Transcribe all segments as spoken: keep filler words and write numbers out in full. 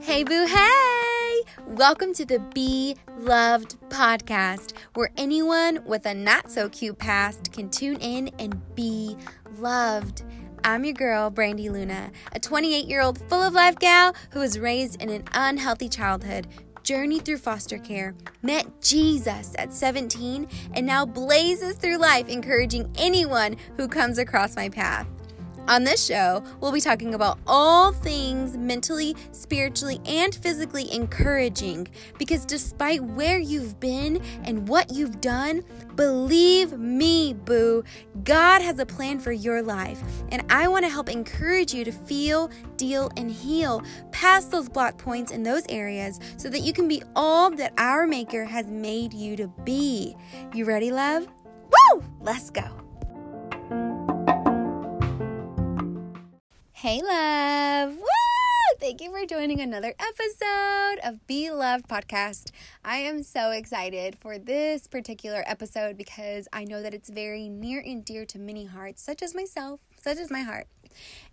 Hey boo hey! Welcome to the Be Loved Podcast, where anyone with a not so cute past can tune in and be loved. I'm your girl, Brandi Luna, a twenty-eight-year-old full of life gal who was raised in an unhealthy childhood, journeyed through foster care, met Jesus at seventeen, and now blazes through life encouraging anyone who comes across my path. On this show, we'll be talking about all things mentally, spiritually, and physically encouraging, because despite where you've been and what you've done, believe me, boo, God has a plan for your life, and I want to help encourage you to feel, deal, and heal past those block points in those areas so that you can be all that our Maker has made you to be. You ready, love? Woo! Let's go. Hey love, woo! Thank you for joining another episode of Be Loved Podcast. I am so excited for this particular episode because I know that it's very near and dear to many hearts, such as myself, such as my heart.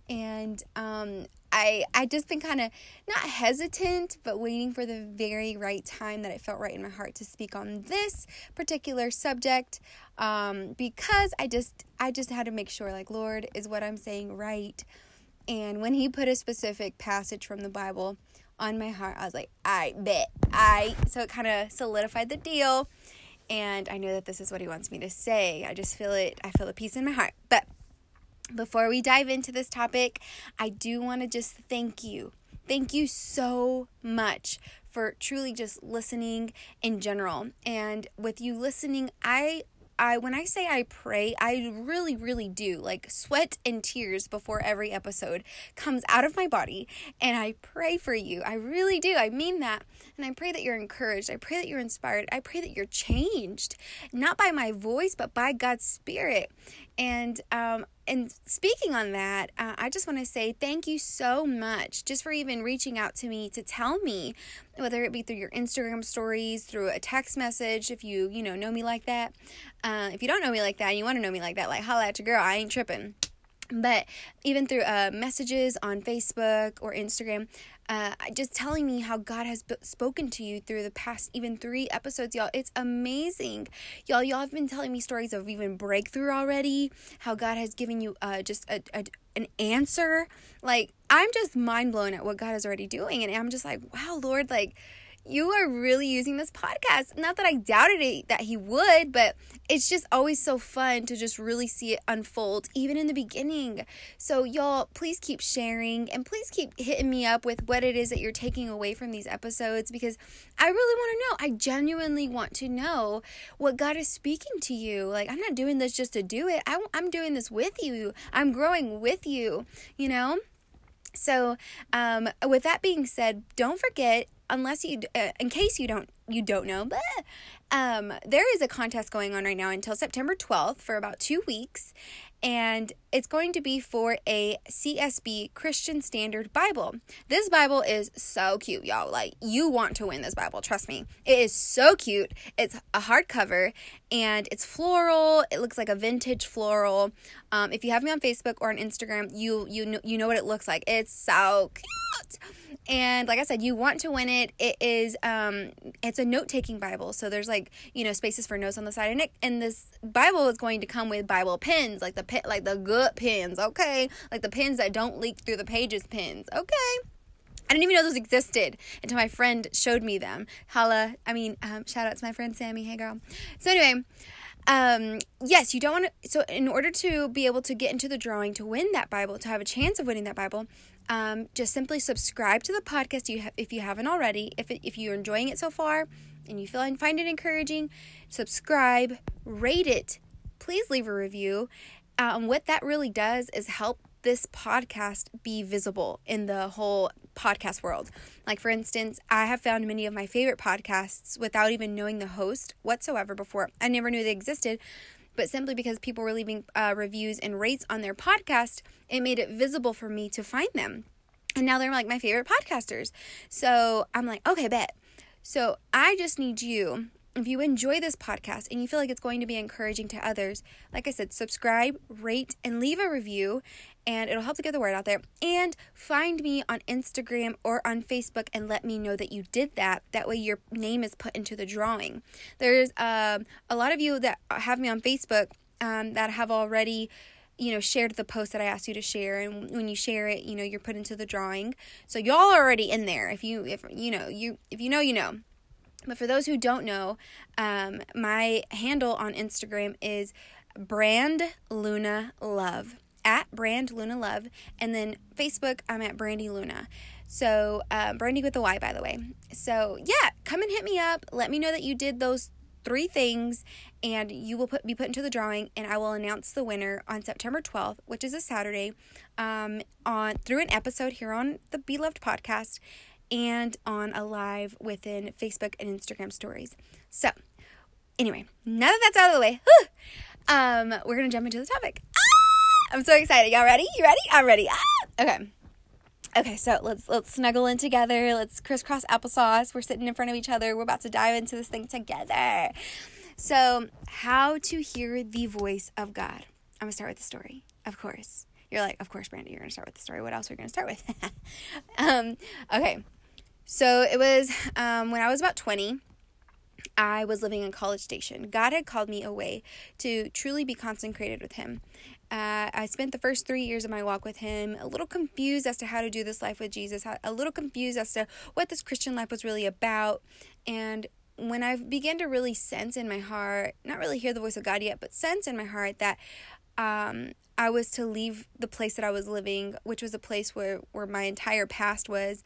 And um, I I just been kind of not hesitant, but waiting for the very right time that it felt right in my heart to speak on this particular subject, um, because I just I just had to make sure, like, Lord, is what I'm saying right? And when he put a specific passage from the Bible on my heart, I was like, I bet, I, so it kind of solidified the deal, and I know that this is what he wants me to say. I just feel it, I feel a peace in my heart. But before we dive into this topic, I do want to just thank you. Thank you so much for truly just listening in general. And with you listening, I I when I say I pray, I really, really do. Like, sweat and tears before every episode comes out of my body, and I pray for you. I really do. I mean that. And I pray that you're encouraged. I pray that you're inspired. I pray that you're changed, not by my voice, but by God's Spirit. And um, and speaking on that, uh, I just want to say thank you so much just for even reaching out to me to tell me, whether it be through your Instagram stories, through a text message, if you, you know, know me like that. Uh, if you don't know me like that and you want to know me like that, like, holla at your girl, I ain't tripping. But even through uh, messages on Facebook or Instagram, uh, just telling me how God has b- spoken to you through the past even three episodes, y'all. It's amazing. Y'all, y'all have been telling me stories of even breakthrough already, how God has given you uh, just a, a, an answer. Like, I'm just mind blown at what God is already doing. And I'm just like, wow, Lord, like, you are really using this podcast. Not that I doubted it, that he would, but it's just always so fun to just really see it unfold, even in the beginning. So y'all, please keep sharing, and please keep hitting me up with what it is that you're taking away from these episodes, because I really want to know. I genuinely want to know what God is speaking to you. Like, I'm not doing this just to do it. I, I'm doing this with you. I'm growing with you, you know? So um, with that being said, don't forget, unless you, uh, in case you don't, you don't know, but um, there is a contest going on right now until September twelfth for about two weeks, and it's going to be for a C S B Christian Standard Bible. This Bible is so cute, y'all. Like, you want to win this Bible, trust me. It is so cute. It's a hardcover, and it's floral. It looks like a vintage floral. Um, if you have me on Facebook or on Instagram, you you know, you know what it looks like. It's so cute. And like I said, you want to win it. It is, um, it's a note-taking Bible. So there's, like, you know, spaces for notes on the side. And, it, and this Bible is going to come with Bible pens, like the pen, like the good pens, okay? Like the pens that don't leak through the pages pens, okay? I didn't even know those existed until my friend showed me them. Holla, I mean, um, shout out to my friend Sammy. Hey, girl. So anyway, um, yes, you don't want to, so in order to be able to get into the drawing to win that Bible, to have a chance of winning that Bible, Um, just simply subscribe to the podcast you ha- if you haven't already. If it, if you're enjoying it so far and you feel and find it encouraging, subscribe, rate it. Please leave a review. Um, what that really does is help this podcast be visible in the whole podcast world. Like, for instance, I have found many of my favorite podcasts without even knowing the host whatsoever before. I never knew they existed. But simply because people were leaving uh, reviews and rates on their podcast, it made it visible for me to find them. And now they're, like, my favorite podcasters. So I'm like, okay, bet. So I just need you If you enjoy this podcast and you feel like it's going to be encouraging to others, like I said, subscribe, rate, and leave a review, and it'll help to get the word out there. And find me on Instagram or on Facebook and let me know that you did that. That way your name is put into the drawing. There's um, a lot of you that have me on Facebook um, that have already, you know, shared the post that I asked you to share. And when you share it, you know, you're put into the drawing. So y'all are already in there. If you, if you know, you, if you know, you know. But for those who don't know, um, my handle on Instagram is Brandi Luna Love, at Brandi Luna Love. And then Facebook, I'm at Brandi Luna. So uh, Brandi with a Y, by the way. So yeah, come and hit me up. Let me know that you did those three things, and you will put, be put into the drawing, and I will announce the winner on September twelfth, which is a Saturday, um, on through an episode here on the Be Loved Podcast, and on a live within Facebook and Instagram stories. So, anyway, now that that's out of the way, whew, um, we're gonna jump into the topic. Ah! I'm so excited. Y'all ready? You ready? I'm ready. Ah! Okay. Okay, so let's let's snuggle in together. Let's crisscross applesauce. We're sitting in front of each other. We're about to dive into this thing together. So, how to hear the voice of God. I'm gonna start with the story, of course. You're like, of course, Brandi, you're gonna start with the story. What else are you gonna start with? um, okay. So it was um, when I was about twenty, I was living in College Station. God had called me away to truly be consecrated with Him. Uh, I spent the first three years of my walk with Him a little confused as to how to do this life with Jesus, how, a little confused as to what this Christian life was really about. And when I began to really sense in my heart, not really hear the voice of God yet, but sense in my heart that um, I was to leave the place that I was living, which was a place where, where my entire past was,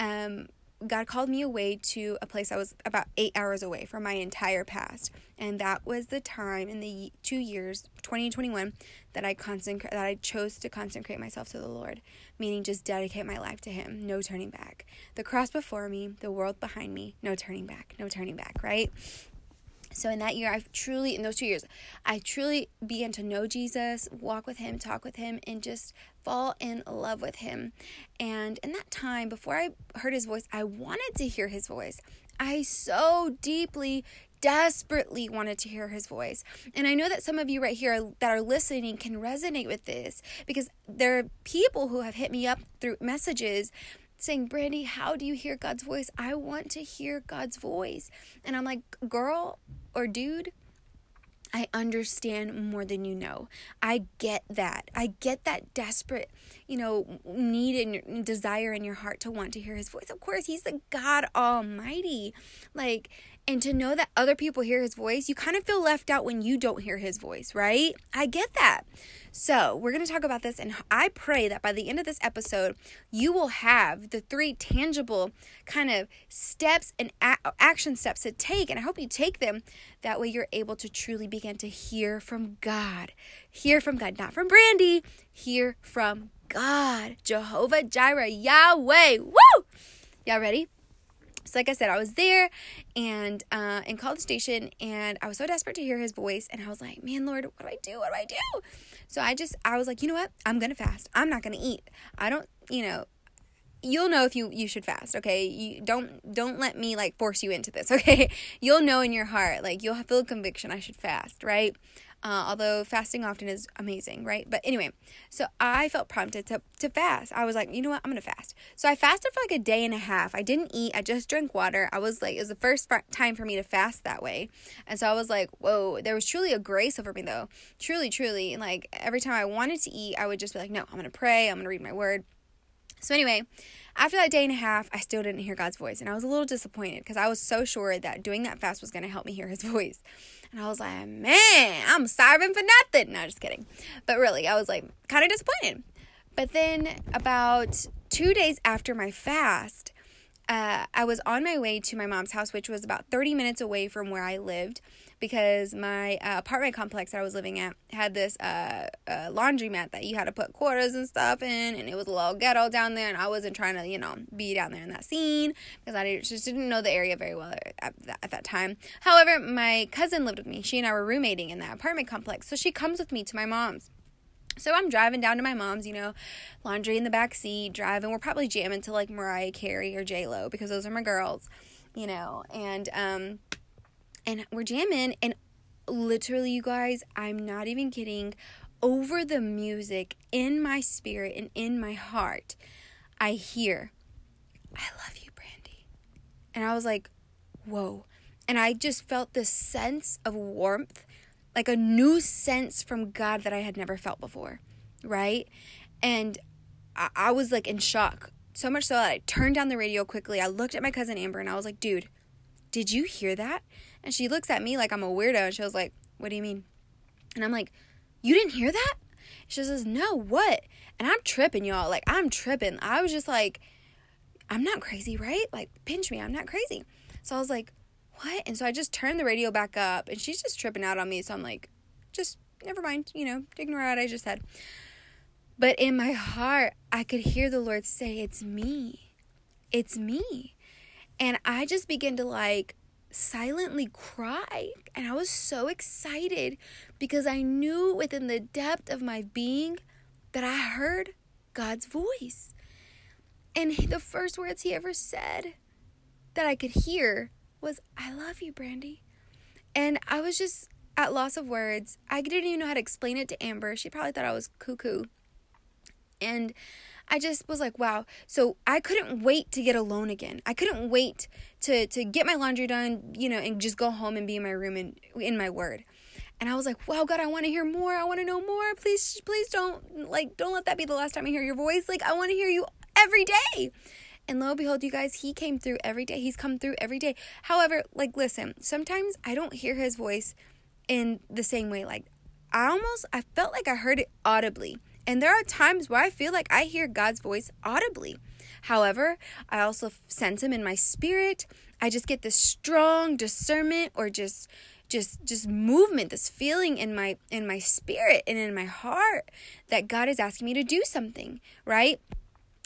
Um, God called me away to a place I was about eight hours away from my entire past. And that was the time in the two years, twenty and twenty-one, that I consecrate, that I chose to consecrate myself to the Lord, meaning just dedicate my life to Him. No turning back. The cross before me, the world behind me, no turning back, no turning back, right? So in that year, I've truly, in those two years, I truly began to know Jesus, walk with Him, talk with Him, and just fall in love with Him. And in that time, before I heard His voice, I wanted to hear His voice. I so deeply, desperately wanted to hear His voice. And I know that some of you right here that are listening can resonate with this, because there are people who have hit me up through messages saying, Brandi, how do you hear God's voice? I want to hear God's voice. And I'm like, girl or dude, I understand more than you know. I get that. I get that desperate, you know, need and desire in your heart to want to hear His voice. Of course, He's the God Almighty. Like, and to know that other people hear His voice, you kind of feel left out when you don't hear His voice, right? I get that. So we're going to talk about this, and I pray that by the end of this episode, you will have the three tangible kind of steps and a- action steps to take, and I hope you take them. That way you're able to truly begin to hear from God. Hear from God, not from Brandi. Hear from God. Jehovah Jireh, Yahweh. Woo! Y'all ready? So like I said, I was there and uh, in College Station, and I was so desperate to hear His voice, and I was like, man, Lord, what do I do? What do I do? So I just, I was like, you know what? I'm going to fast. I'm not going to eat. I don't, you know, you'll know if you, you should fast. Okay. You don't, don't let me like force you into this. Okay. You'll know in your heart, like you'll feel conviction. I should fast. Right. Uh, although fasting often is amazing, right? But anyway, so I felt prompted to, to fast. I was like, you know what? I'm going to fast. So I fasted for like a day and a half. I didn't eat. I just drank water. I was like, it was the first time for me to fast that way. And so I was like, whoa, there was truly a grace over me though. Truly, truly. And like every time I wanted to eat, I would just be like, no, I'm going to pray. I'm going to read my word. So anyway, after that day and a half, I still didn't hear God's voice. And I was a little disappointed because I was so sure that doing that fast was going to help me hear His voice. And I was like, man, I'm starving for nothing. No, just kidding. But really, I was like kind of disappointed. But then about two days after my fast, uh, I was on my way to my mom's house, which was about thirty minutes away from where I lived, because my uh, apartment complex that I was living at had this uh, uh, laundromat that you had to put quarters and stuff in, and it was a little ghetto down there, and I wasn't trying to, you know, be down there in that scene, because I just didn't know the area very well at that, at that time. However, my cousin lived with me. She and I were roommating in that apartment complex, so she comes with me to my mom's. So I'm driving down to my mom's, you know, laundry in the back seat, driving. We're probably jamming to, like, Mariah Carey or J-Lo, because those are my girls, you know, and, um... and we're jamming, and literally, you guys, I'm not even kidding, over the music, in my spirit and in my heart, I hear, I love you, Brandi. And I was like, whoa. And I just felt this sense of warmth, like a new sense from God that I had never felt before, right? And I, I was like in shock, so much so that I turned down the radio quickly. I looked at my cousin Amber and I was like, dude, did you hear that? And she looks at me like I'm a weirdo, and she was like, what do you mean? And I'm like, you didn't hear that? She says, no, what? And I'm tripping, y'all. Like, I'm tripping. I was just like, I'm not crazy, right? Like, pinch me. I'm not crazy. So I was like, what? And so I just turned the radio back up, and she's just tripping out on me. So I'm like, just never mind, you know, ignore what I just said. But in my heart, I could hear the Lord say, it's me. It's me. And I just began to like silently cry. And I was so excited because I knew within the depth of my being that I heard God's voice. And the first words he ever said that I could hear was, I love you, Brandi. And I was just at loss of words. I didn't even know how to explain it to Amber. She probably thought I was cuckoo. And I just was like, wow. So I couldn't wait to get alone again. I couldn't wait to to get my laundry done, you know, and just go home and be in my room and in my word. And I was like, wow, God, I want to hear more. I want to know more. Please, please don't, like, don't let that be the last time I hear your voice. Like, I want to hear you every day. And lo and behold, you guys, he came through every day. He's come through every day. However, like, listen, sometimes I don't hear his voice in the same way. Like, I almost, I felt like I heard it audibly. And there are times where I feel like I hear God's voice audibly. However, I also sense him in my spirit. I just get this strong discernment or just just just movement, this feeling in my in my spirit and in my heart that God is asking me to do something, right?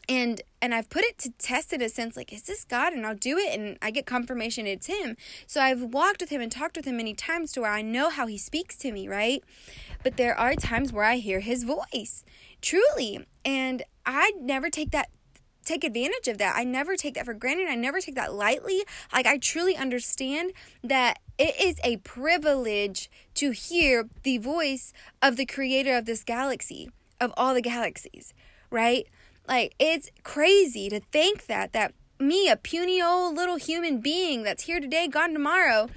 And and I've put it to test in a sense, like, is this God? And I'll do it, and I get confirmation it's him. So I've walked with him and talked with him many times to where I know how he speaks to me, right? But there are times where I hear his voice, truly. And I never take that, take advantage of that. I never take that for granted. I never take that lightly. Like, I truly understand that it is a privilege to hear the voice of the creator of this galaxy, of all the galaxies, right? Like, it's crazy to think that, that me, a puny old little human being that's here today, gone tomorrow,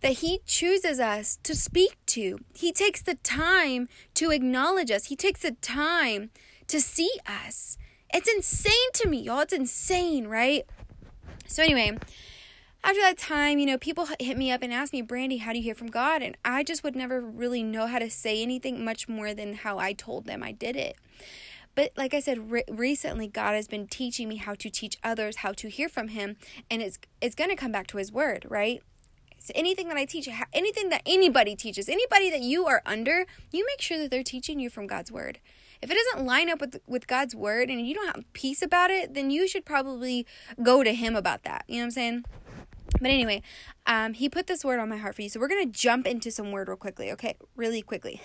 that he chooses us to speak to. He takes the time to acknowledge us. He takes the time to see us. It's insane to me, y'all. It's insane, right? So anyway, after that time, you know, people hit me up and asked me, Brandi, how do you hear from God? And I just would never really know how to say anything much more than how I told them I did it. But like I said, re- recently God has been teaching me how to teach others how to hear from him. And it's it's going to come back to his word, right? So anything that I teach, anything that anybody teaches, anybody that you are under, you make sure that they're teaching you from God's word. If it doesn't line up with with God's word and you don't have peace about it, then you should probably go to him about that. You know what I'm saying? But anyway, um, he put this word on my heart for you. So we're going to jump into some word real quickly, okay? Really quickly.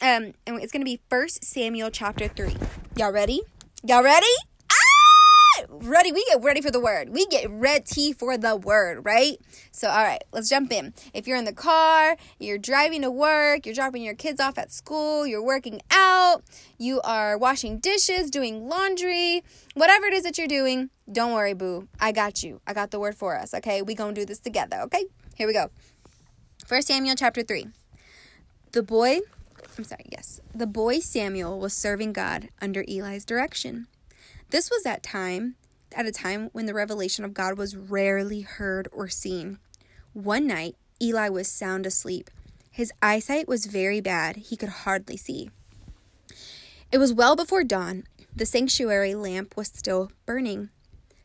um, and it's going to be First Samuel chapter three. Y'all ready? Y'all ready? Ah! Ready. We get ready for the word. We get ready for the word, right? So, all right, let's jump in. If you're in the car, you're driving to work, you're dropping your kids off at school, you're working out, you are washing dishes, doing laundry, whatever it is that you're doing, don't worry, boo. I got you. I got the word for us, okay? We gonna do this together, okay? Here we go. First Samuel chapter three. The boy, I'm sorry, yes. The boy Samuel was serving God under Eli's direction. This was at time, at a time when the revelation of God was rarely heard or seen. One night, Eli was sound asleep. His eyesight was very bad. He could hardly see. It was well before dawn. The sanctuary lamp was still burning.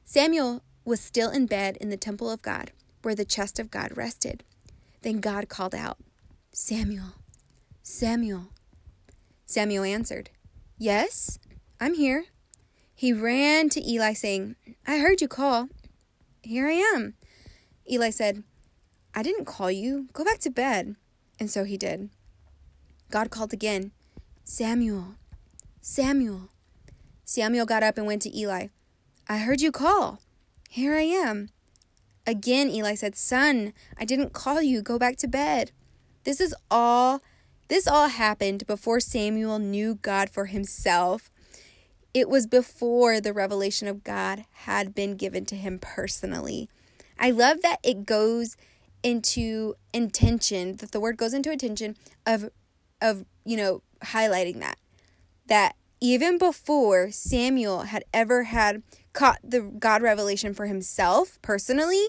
Samuel was still in bed in the temple of God, where the chest of God rested. Then God called out, Samuel, Samuel. Samuel answered, Yes, I'm here. He ran to Eli saying, I heard you call. Here I am. Eli said, I didn't call you. Go back to bed. And so he did. God called again, Samuel, Samuel. Samuel got up and went to Eli. I heard you call. Here I am. Again, Eli said, Son, I didn't call you. Go back to bed. This is all, this all happened before Samuel knew God for himself. It was before the revelation of God had been given to him personally. I love that it goes into intention, that the word goes into intention of, of, you know, highlighting that, that even before Samuel had ever had caught the God revelation for himself personally,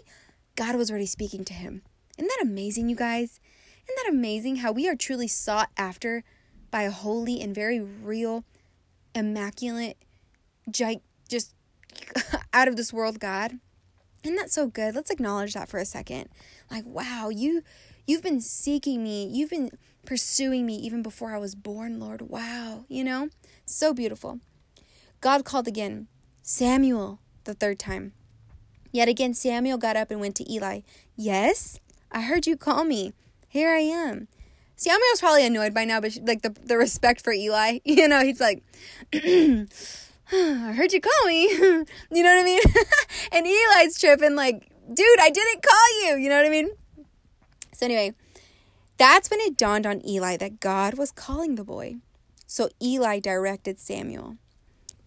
God was already speaking to him. Isn't that amazing, you guys? Isn't that amazing how we are truly sought after by a holy and very real, immaculate, just out of this world God? Isn't that so good? Let's acknowledge that for a second. Like, wow, you, you've been seeking me. You've been pursuing me even before I was born, Lord. Wow, you know, so beautiful. God called again, Samuel, the third time. Yet again, Samuel got up and went to Eli. Yes, I heard you call me. Here I am. Samuel's probably annoyed by now, but she, like the, the respect for Eli, you know, he's like, I heard you call me. You know what I mean? And Eli's tripping like, dude, I didn't call you. You know what I mean? So anyway, that's when it dawned on Eli that God was calling the boy. So Eli directed Samuel.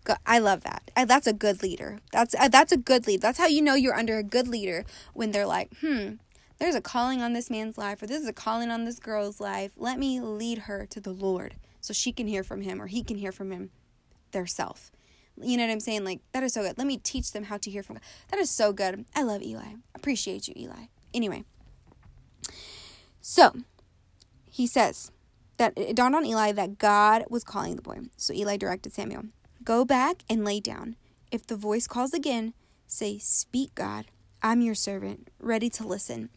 God, I love that. That's a good leader. That's that's a good lead. That's how you know you're under a good leader, when they're like, hmm, there's a calling on this man's life, or this is a calling on this girl's life. Let me lead her to the Lord so she can hear from him, or he can hear from him, their self. You know what I'm saying? Like, that is so good. Let me teach them how to hear from God. That is so good. I love Eli. Appreciate you, Eli. Anyway. So, he says that it dawned on Eli that God was calling the boy. So, Eli directed Samuel, go back and lay down. If the voice calls again, say, speak, God. I'm your servant, ready to listen.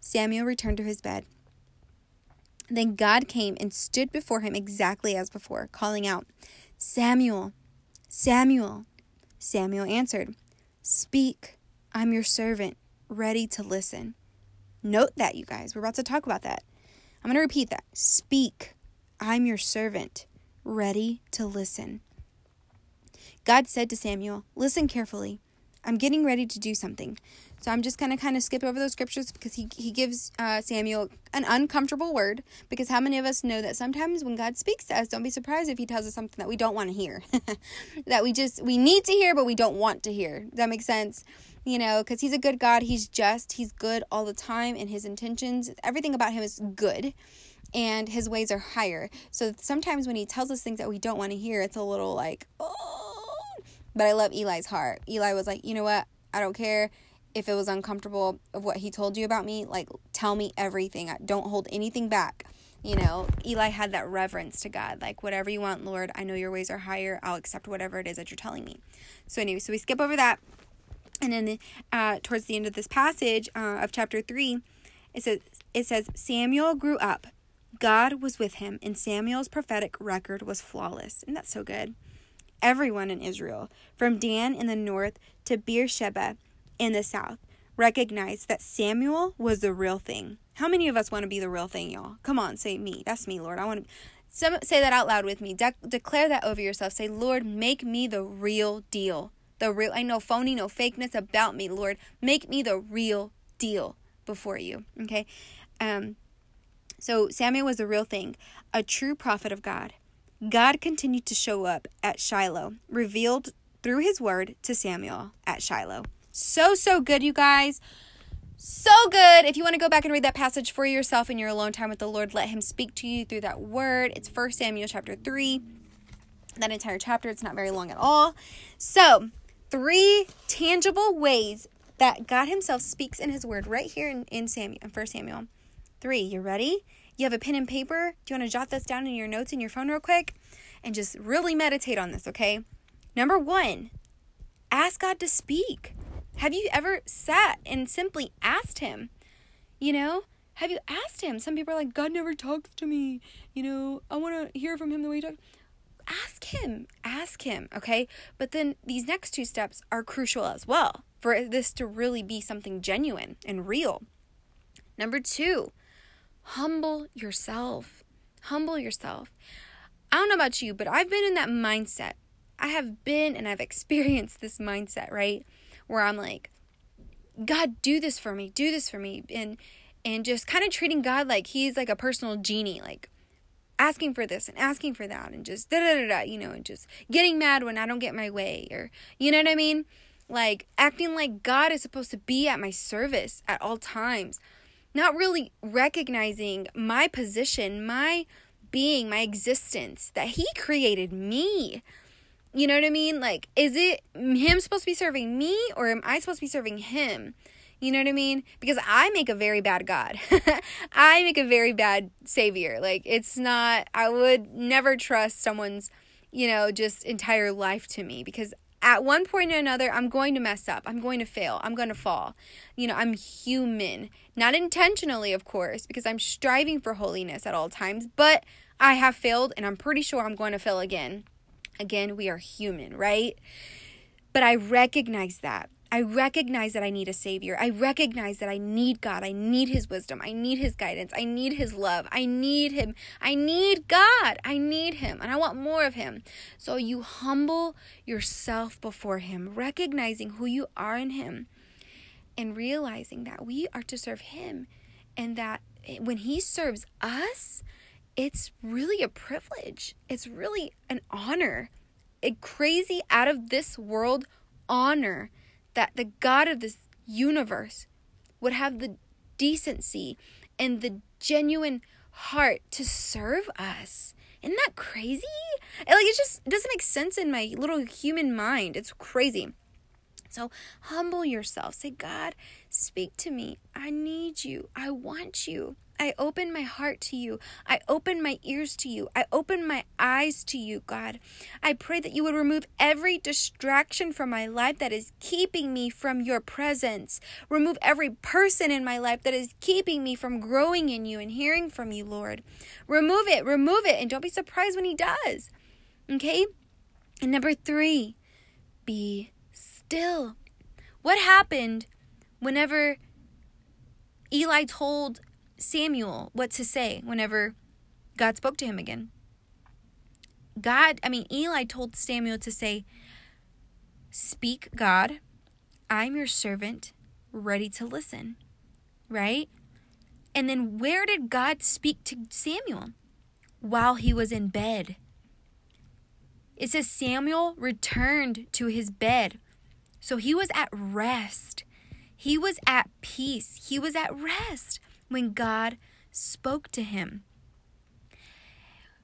Samuel returned to his bed. Then God came and stood before him exactly as before, calling out, Samuel, Samuel. Samuel answered, speak, I'm your servant, ready to listen. Note that, you guys. We're about to talk about that. I'm going to repeat that. Speak, I'm your servant, ready to listen. God said to Samuel, listen carefully. I'm getting ready to do something. So I'm just going to kind of skip over those scriptures because he, he gives uh, Samuel an uncomfortable word, because how many of us know that sometimes when God speaks to us, don't be surprised if he tells us something that we don't want to hear, that we just, we need to hear, but we don't want to hear. Does that make sense? You know, because he's a good God. He's just, he's good all the time, and his intentions, everything about him is good, and his ways are higher. So sometimes when he tells us things that we don't want to hear, it's a little like, oh, but I love Eli's heart. Eli was like, you know what? I don't care. If it was uncomfortable of what he told you about me, like, tell me everything. I don't hold anything back. You know, Eli had that reverence to God. Like, whatever you want, Lord, I know your ways are higher. I'll accept whatever it is that you're telling me. So anyway, so we skip over that. And then uh, towards the end of this passage uh, of chapter three, it says, it says, Samuel grew up. God was with him, and Samuel's prophetic record was flawless. Isn't that so good? Everyone in Israel, from Dan in the north to Beersheba in the south, recognize that Samuel was the real thing. How many of us want to be the real thing, y'all? Come on, say me. That's me, Lord. I want to some, say that out loud with me. De- declare that over yourself. Say, Lord, make me the real deal. The real, I know phony, no fakeness about me, Lord. Make me the real deal before you. Okay. Um, so Samuel was the real thing, a true prophet of God. God continued to show up at Shiloh, revealed through his word to Samuel at Shiloh. So, so good, you guys. So good. If you want to go back and read that passage for yourself in your alone time with the Lord, let him speak to you through that word. It's First Samuel chapter three. That entire chapter, it's not very long at all. So, three tangible ways that God himself speaks in his word right here in, in Samuel, in First Samuel three. You ready? You have a pen and paper? Do you want to jot this down in your notes in your phone real quick? And just really meditate on this, okay? Number one, ask God to speak. Have you ever sat and simply asked him, you know, have you asked him? Some people are like, God never talks to me. You know, I want to hear from him the way he talks. Ask him, ask him. Okay. But then these next two steps are crucial as well for this to really be something genuine and real. Number two, humble yourself, humble yourself. I don't know about you, but I've been in that mindset. I have been, and I've experienced this mindset, right? Where I'm like, God, do this for me, do this for me. And and just kind of treating God like he's like a personal genie, like asking for this and asking for that and just da-da-da-da, you know, and just getting mad when I don't get my way, or, you know what I mean? Like acting like God is supposed to be at my service at all times. Not really recognizing my position, my being, my existence, that he created me. You know what I mean? Like, is it him supposed to be serving me, or am I supposed to be serving him? You know what I mean? Because I make a very bad God. I make a very bad savior. Like, it's not, I would never trust someone's, you know, just entire life to me, because at one point or another, I'm going to mess up. I'm going to fail. I'm going to fall. You know, I'm human. Not intentionally, of course, because I'm striving for holiness at all times, but I have failed, and I'm pretty sure I'm going to fail again. Again, we are human, right? But I recognize that. I recognize that I need a savior. I recognize that I need God. I need his wisdom. I need his guidance. I need his love. I need him. I need God. I need him. And I want more of him. So you humble yourself before him, recognizing who you are in him, and realizing that we are to serve him, and that when he serves us, it's really a privilege. It's really an honor, a crazy out of this world honor, that the God of this universe would have the decency and the genuine heart to serve us. Isn't that crazy? Like, it just it doesn't make sense in my little human mind. It's crazy. So humble yourself. Say, God, speak to me. I need you. I want you. I open my heart to you. I open my ears to you. I open my eyes to you, God. I pray that you would remove every distraction from my life that is keeping me from your presence. Remove every person in my life that is keeping me from growing in you and hearing from you, Lord. Remove it, remove it, and don't be surprised when he does. Okay? And number three, be still. What happened whenever Eli told Samuel what to say whenever God spoke to him again? God, I mean, Eli told Samuel to say, "Speak, God, I'm your servant, ready to listen," right? And then where did God speak to Samuel? While he was in bed. It says Samuel returned to his bed. So he was at rest. He was at peace. He was at rest when God spoke to him.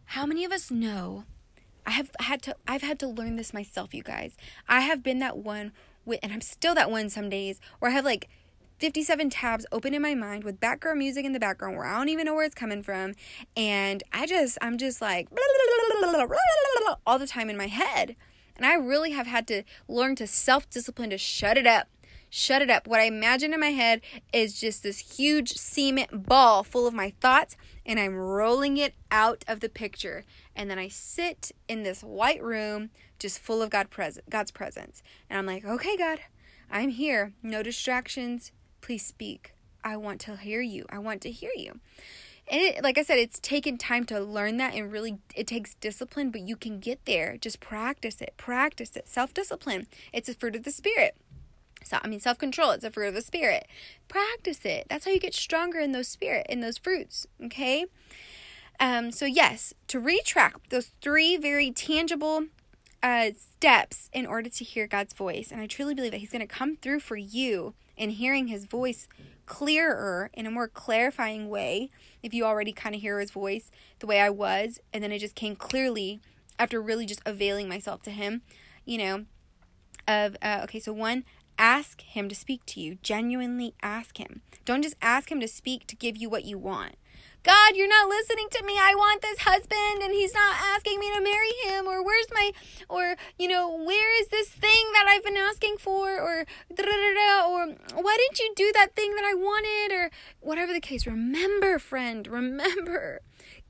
How many of us know? I have had to I've had to learn this myself, you guys. I have been that one with, and I'm still that one some days, where I have like fifty-seven tabs open in my mind with background music in the background where I don't even know where it's coming from, and I just I'm just like all the time in my head. And I really have had to learn to self-discipline to shut it up. Shut it up. What I imagine in my head is just this huge cement ball full of my thoughts, and I'm rolling it out of the picture. And then I sit in this white room just full of God pres- God's presence. And I'm like, okay, God, I'm here. No distractions. Please speak. I want to hear you. I want to hear you. And it, like I said, it's taken time to learn that, and really it takes discipline, but you can get there. Just practice it. Practice it. Self-discipline. It's a fruit of the Spirit. So, I mean, self-control, it's a fruit of the Spirit. Practice it. That's how you get stronger in those spirit, in those fruits, okay? Um, so, yes, to retrack those three very tangible uh, steps in order to hear God's voice. And I truly believe that he's going to come through for you in hearing his voice clearer, in a more clarifying way, if you already kind of hear his voice the way I was. And then it just came clearly after really just availing myself to him, you know, of, uh, okay, so one, ask him to speak to you. Genuinely ask him. Don't just ask him to speak to give you what you want. God, you're not listening to me. I want this husband, and he's not asking me to marry him. Or where's my, or, you know, where is this thing that I've been asking for? Or, da da da or why didn't you do that thing that I wanted? Or whatever the case. Remember, friend, remember,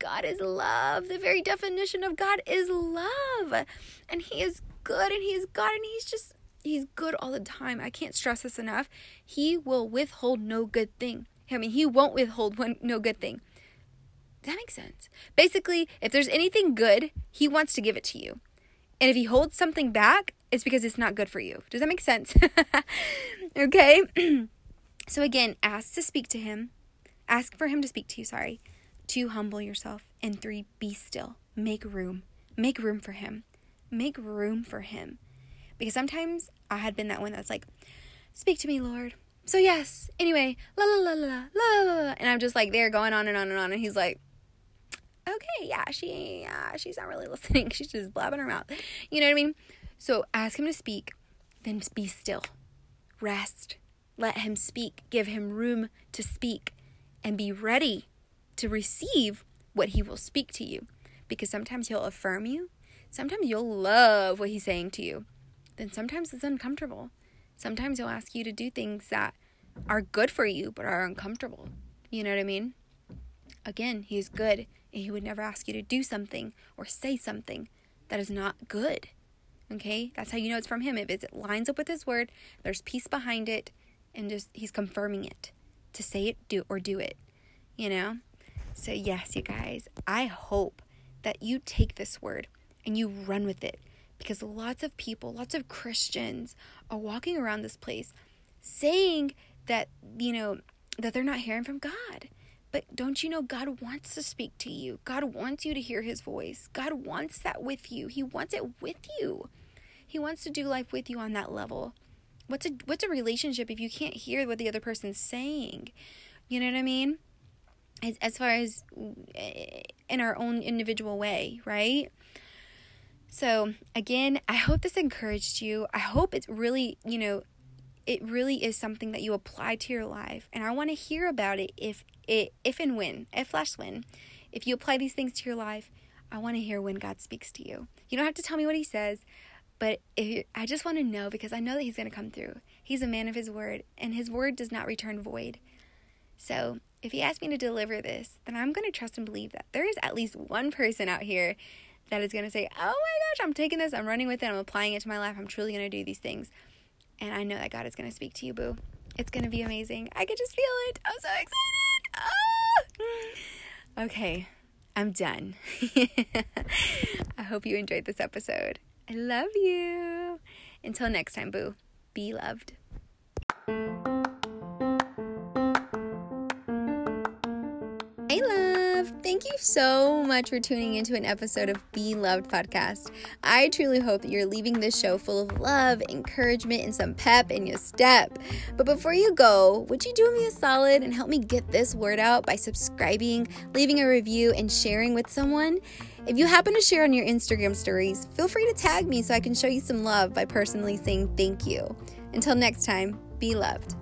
God is love. The very definition of God is love. And he is good, and he is God, and he's just, he's good all the time. I can't stress this enough. He will withhold no good thing. I mean, he won't withhold one, no good thing. Does that make sense? Basically, if there's anything good, he wants to give it to you. And if he holds something back, it's because it's not good for you. Does that make sense? Okay? So again, ask to speak to him. Ask for him to speak to you, sorry. Two, humble yourself. And three, be still. Make room. Make room for him. Make room for him. Because sometimes I had been that one that's like, speak to me, Lord. So yes, anyway, la la la la la la la. And I'm just like there going on and on and on. And he's like, okay, yeah, she, uh, she's not really listening. She's just blabbing her mouth. You know what I mean? So ask him to speak. Then be still. Rest. Let him speak. Give him room to speak. And be ready to receive what he will speak to you. Because sometimes he'll affirm you. Sometimes you'll love what he's saying to you. Then sometimes it's uncomfortable. Sometimes he'll ask you to do things that are good for you but are uncomfortable. You know what I mean? Again, he's good. And he would never ask you to do something or say something that is not good. Okay? That's how you know it's from him. If it lines up with his word, there's peace behind it. And just he's confirming it. To say it, do or do it. You know? So yes, you guys, I hope that you take this word and you run with it, because lots of people, lots of Christians are walking around this place saying that, you know, that they're not hearing from God. But don't you know God wants to speak to you? God wants you to hear his voice. God wants that with you. He wants it with you. He wants to do life with you on that level. What's a, what's a relationship if you can't hear what the other person's saying? You know what I mean? As, as far as in our own individual way, right? So again, I hope this encouraged you. I hope it's really, you know, it really is something that you apply to your life. And I want to hear about it if it if and when, if slash when. If you apply these things to your life, I want to hear when God speaks to you. You don't have to tell me what he says, but if, I just want to know, because I know that he's going to come through. He's a man of his word, and his word does not return void. So if he asks me to deliver this, then I'm going to trust and believe that there is at least one person out here that is going to say, oh my gosh, I'm taking this, I'm running with it, I'm applying it to my life, I'm truly going to do these things. And I know that God is going to speak to you, boo. It's going to be amazing. I can just feel it. I'm so excited. Oh! Okay, I'm done. I hope you enjoyed this episode. I love you. Until next time, boo. Be loved. Hey, love. Thank you so much for tuning into an episode of Be Loved Podcast. I truly hope that you're leaving this show full of love, encouragement, and some pep in your step. But before you go, would you do me a solid and help me get this word out by subscribing, leaving a review, and sharing with someone? If you happen to share on your Instagram stories, feel free to tag me so I can show you some love by personally saying thank you. Until next time, be loved.